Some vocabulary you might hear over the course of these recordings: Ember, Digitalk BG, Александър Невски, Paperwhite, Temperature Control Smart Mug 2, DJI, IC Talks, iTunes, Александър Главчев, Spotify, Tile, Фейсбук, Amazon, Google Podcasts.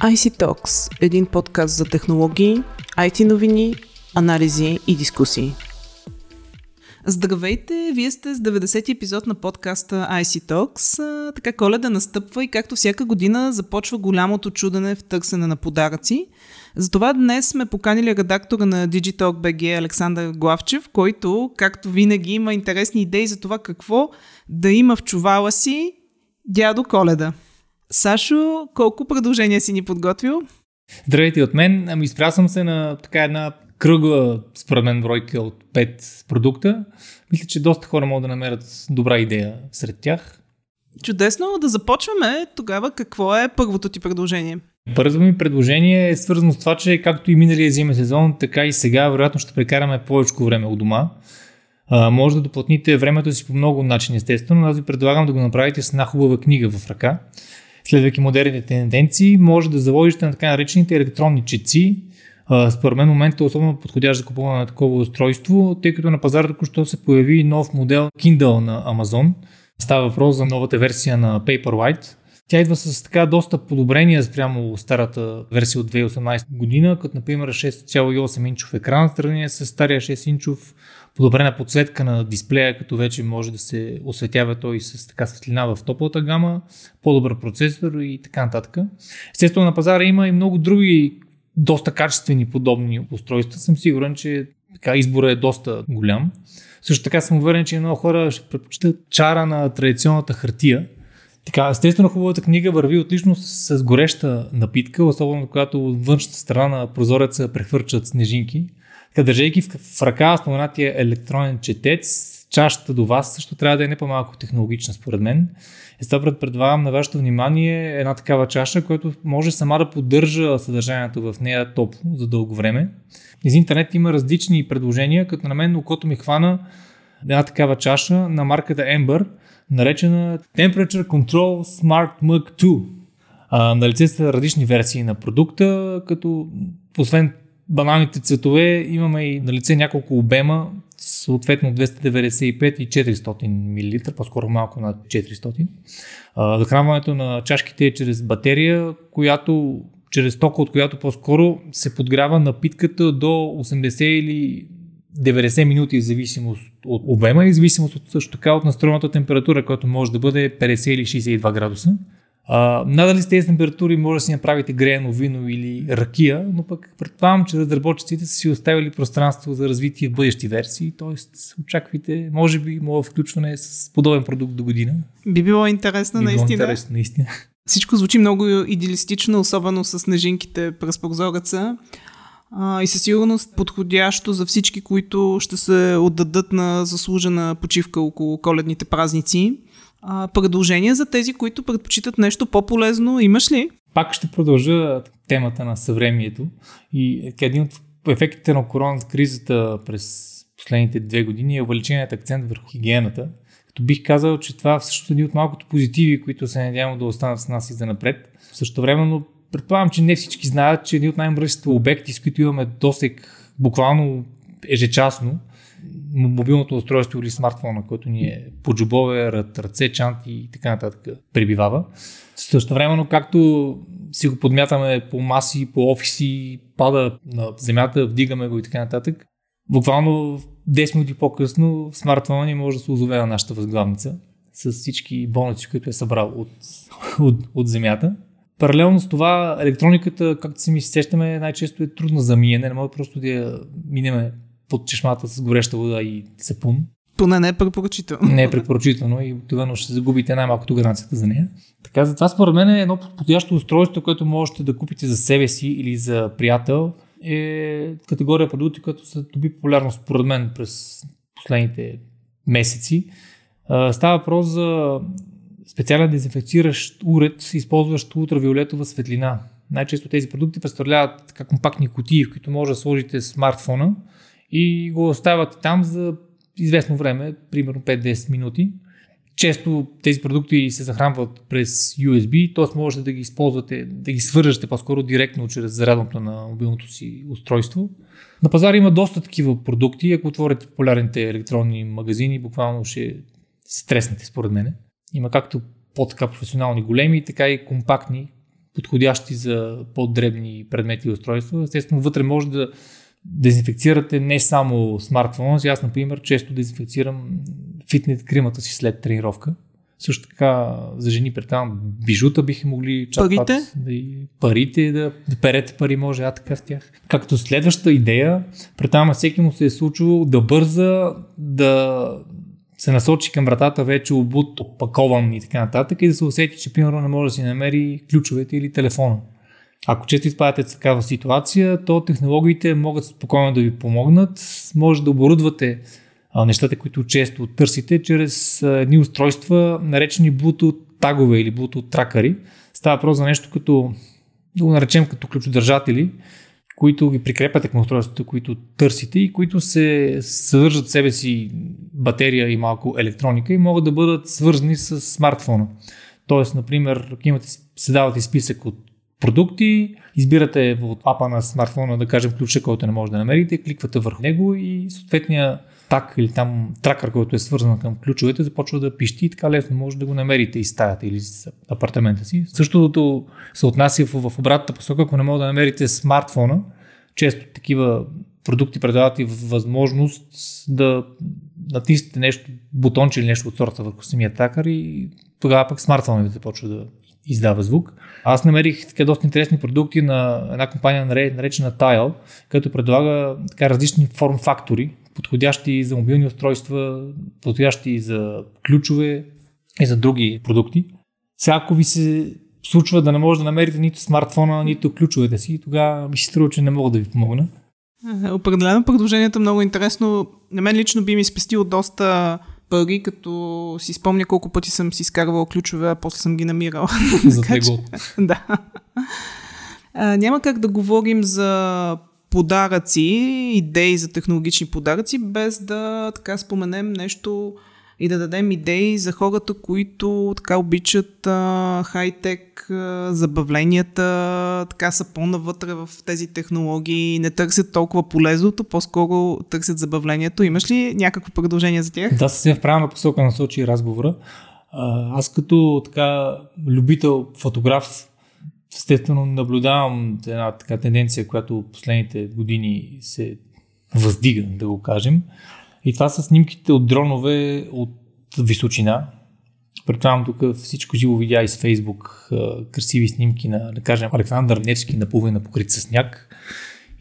IC Talks – един подкаст за технологии, IT новини, анализи и дискусии. Здравейте, вие сте с 90-ти епизод на подкаста IC Talks. Така Коледа настъпва и както всяка година започва голямото чудене в търсене на подаръци. Затова днес сме поканили редактора на Digitalk BG Александър Главчев, който, както винаги, има интересни идеи за това какво да има в чувала си дядо Коледа. Сашо, колко предложения си ни подготвил? Здравейте от мен. Изпря съм се на така една кръгла според мен бройка от 5 продукта. Мисля, че доста хора могат да намерят добра идея сред тях. Чудесно, да започваме. Тогава какво е първото ти предложение? Първото ми предложение е свързано с това, че както и миналия зимен сезон, така и сега вероятно ще прекараме повече време у дома. Може да доплътните времето си по много начин, естествено. Аз ви предлагам да го направите с една хубава книга в ръка. Следвайки модерните тенденции, може да заложите на така наречените електронни четци. Според мен моментът е особено подходящ за купуване на такова устройство, тъй като на пазара току-що се появи нов модел Kindle на Amazon. Става въпрос за новата версия на Paperwhite. Тя идва с така доста подобрения спрямо старата версия от 2018 година, като например 6,8-инчов екран в сравнение с стария 6-инчов, подобрена подсветка на дисплея, като вече може да се осветява той с така светлина в топлата гама, по-добър процесор и така нататък. Естествено на пазара има и много други доста качествени подобни устройства. Съм сигурен, че така избора е доста голям. Също така съм уверен, че много хора ще предпочитат чара на традиционната хартия. Така, естествено хубавата книга върви отлично с гореща напитка, особено когато от външната страна на прозореца прехвърчат снежинки. Така, държейки в ръка споменатия електронен четец, чашата до вас също трябва да е не по-малко технологична според мен. Естествено предлагам на вашето внимание една такава чаша, която може сама да поддържа съдържанието в нея топло за дълго време. Из интернет има различни предложения, като на мен окото ми хвана една такава чаша на марката Ember, наречена Temperature Control Smart Mug 2. Налице са различни версии на продукта, като освен баналните цветове имаме и налице няколко обема, съответно 295 и 400 мл, по-скоро малко над 400. Захранването на чашките е чрез батерия, която чрез тока, от която по-скоро се подгрява напитката до 80 или 90 минути в зависимост от обема и в зависимост от също така от настроената температура, която може да бъде 50 или 62 градуса. Надали с тези температури може да си направите греяно вино или ракия, но пък предполагам, че разработчиците са си оставили пространство за развитие в бъдещи версии, т.е. очаквайте, може би, моето включване с подобен продукт до година. Би било интересно, наистина. Всичко звучи много идеалистично, особено с снежинките през прозореца. И със сигурност подходящо за всички, които ще се отдадат на заслужена почивка около коледните празници. Предложения за тези, които предпочитат нещо по-полезно, имаш ли? Пак ще продължа темата на съвремието и един от ефектите на коронавирус кризата през последните 2 години е увеличеният акцент върху хигиената. Като бих казал, че това всъщност е един от малкото позитиви, които се надявам да останат с нас и за напред. Същевременно предполагам, че не всички знаят, че един от най-мръсните обекти, с които имаме досек буквално ежечасно, мобилното устройство или смартфона, който ни е по джобове, ръце, чанти и така нататък пребивава. Същевременно, както си го подмятаме по маси, по офиси, пада на земята, вдигаме го и така нататък, буквално 10 минути по-късно смартфона ни може да се озове на нашата възглавница с всички бонуси, които е събрал от земята. Паралелно с това, електрониката, както си ми сещаме, най-често е трудна за миене, не може просто да я минеме под чешмата с гореща вода и сапун. Поне не е препоръчително. Не е препоръчително и тогава ще загубите най-малкото гаранцията за нея. Така, затова според мен едно подходящо устройство, което можете да купите за себе си или за приятел, е категория продукти, която се доби популярност според мен през последните месеци. Става въпрос за специален дезинфекциращ уред, използващ ултравиолетова светлина. Най-често тези продукти представляват така компактни кутии, в които може да сложите смартфона и го оставяте там за известно време, примерно 5-10 минути. Често тези продукти се захранват през USB, т.е. можете да ги използвате, да ги свържете по-скоро директно чрез зарядното на мобилното си устройство. На пазара има доста такива продукти, ако отворите популярните електронни магазини, буквално ще се стреснете според мен. Има както по-така професионални големи, така и компактни, подходящи за по-дребни предмети и устройства. Естествено, вътре може да дезинфекцирате не само смартфона. Аз, например, често дезинфекцирам фитнес кримата си след тренировка. Също така за жени предполагам бижута биха могли чакат парите, да перете пари може, така с тях. Както следващата идея, предполагам всеки му се е случило да бърза, да се насочи към вратата вече обут, опакован и така нататък и да се усети, че примерно не може да си намери ключовете или телефона. Ако често изпадате в такава ситуация, то технологиите могат спокойно да ви помогнат. Може да оборудвате нещата, които често търсите, чрез едни устройства, наречени Bluetooth тагове или Bluetooth тракъри. Става въпрос за нещо като, да го наречем като ключодържатели, които ги прикрепяте към устройствата, които търсите и които се съдържат в себе си батерия и малко електроника и могат да бъдат свързани с смартфона. Тоест, например, се давате списък от продукти, избирате от апа на смартфона, да кажем, ключа, който не може да намерите, кликвате върху него и съответния так или там тракър, който е свързан към ключовете, започва да пищи и така лесно може да го намерите и стаята или апартамента си. Същото се отнася в обратната посока, ако не може да намерите смартфона, често такива продукти предават и възможност да натиснете нещо, бутонче или нещо от сорта върху самия тракър и тогава пък смартфонът започва да издава звук. Аз намерих така доста интересни продукти на една компания, наречена Tile, която предлага така различни форм-фактори, подходящи за мобилни устройства, подходящи за ключове и за други продукти. Сега, ако ви се случва да не може да намерите нито смартфона, нито ключовете си, тогава ми се струва, че не мога да ви помогна. Определено предложението е много интересно. На мен лично би ми спестило доста пари, като си спомня колко пъти съм си изкарвал ключове, а после съм ги намирал. За него. Да. Няма как да говорим за подаръци, идеи за технологични подаръци, без да така споменем нещо и да дадем идеи за хората, които така обичат хай-тек, забавленията, така са по-навътре в тези технологии, не търсят толкова полезното, по-скоро търсят забавлението. Имаш ли някакво предложение за тях? Да, съвсем в правилна посока насочи разговора. Аз като така любител фотограф, естествено наблюдавам една така тенденция, която последните години се въздига, да го кажем. И това са снимките от дронове от височина. Предполагам тук всичко живо видя из Фейсбук, красиви снимки на, да кажем, Александър Невски наполовина покрит със сняг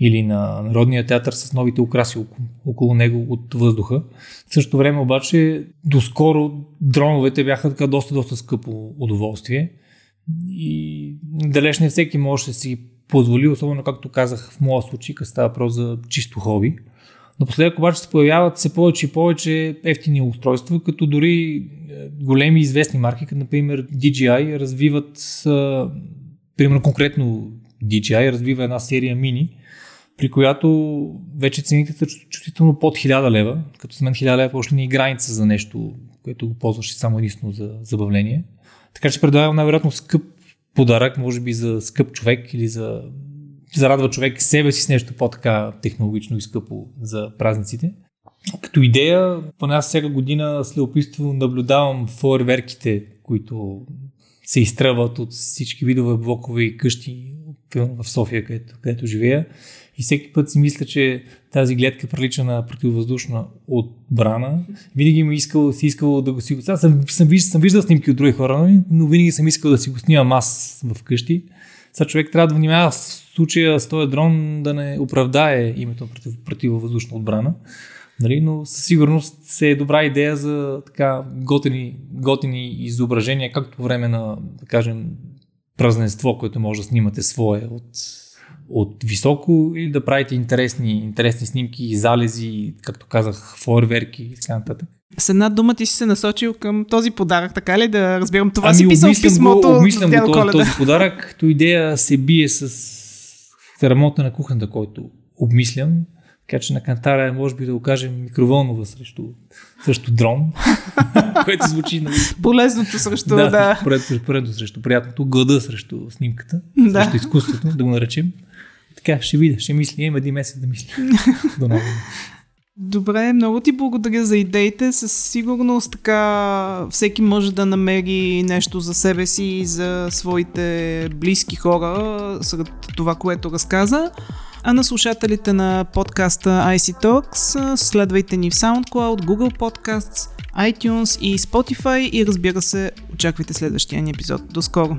или на Народния театър с новите украси около него от въздуха. В същото време обаче доскоро дроновете бяха така доста скъпо удоволствие. И далеч не всеки може да си позволи, особено както казах в моя случай, като става въпрос за чисто хоби. Напоследък обаче се появяват все повече и повече евтини устройства, като дори големи известни марки, като например DJI развиват, примерно конкретно DJI развива една серия мини, при която вече цените са чувствително под 1000 лева, като с мен 1000 лева още не е граница за нещо, което го ползваш само единствено за забавление. Така че предлагам най-вероятно скъп подарък, може би за скъп човек или за зарадва човек себе си с нещо по-така технологично и скъпо за празниците. Като идея, поне аз всяка година с любопитство наблюдавам фойерверките, които се изтръват от всички видове блокове и къщи в София, където живея. И всеки път си мисля, че тази гледка прилича на противовъздушна отбрана. Винаги ми искало да го си го... Съм виждал снимки от други хора, но винаги съм искал да си го снимам аз вкъщи. Сега човек трябва да внимава в случая с този дрон да не оправдае името на противовъздушна отбрана. Нали? Но със сигурност се е добра идея за така готини изображения, както по време на, да кажем, празненство, което може да снимате свое от високо или да правите интересни снимки, залези, както казах, фойерверки и така нататък. С една дума ти си се насочил към този подарък, така ли? Да разбирам, това си писал в писмото. Обмислям го този подарък, като идея се бие с ремонта на кухнята, който обмислям. Така че на кантара може би да го кажем микровълнова срещу дрон, което звучи на... Полезното срещу, да. Поредно срещу приятното, гъда срещу снимката, срещу изкуството, да го наречем. Така, ще видя, ще мисля. Имам един месец да мисля. Добре, много ти благодаря за идеите. Със сигурност така всеки може да намери нещо за себе си и за своите близки хора сред това, което разказа. А на слушателите на подкаста IC Talks следвайте ни в SoundCloud, Google Podcasts, iTunes и Spotify и разбира се, очаквайте следващия ни епизод. До скоро!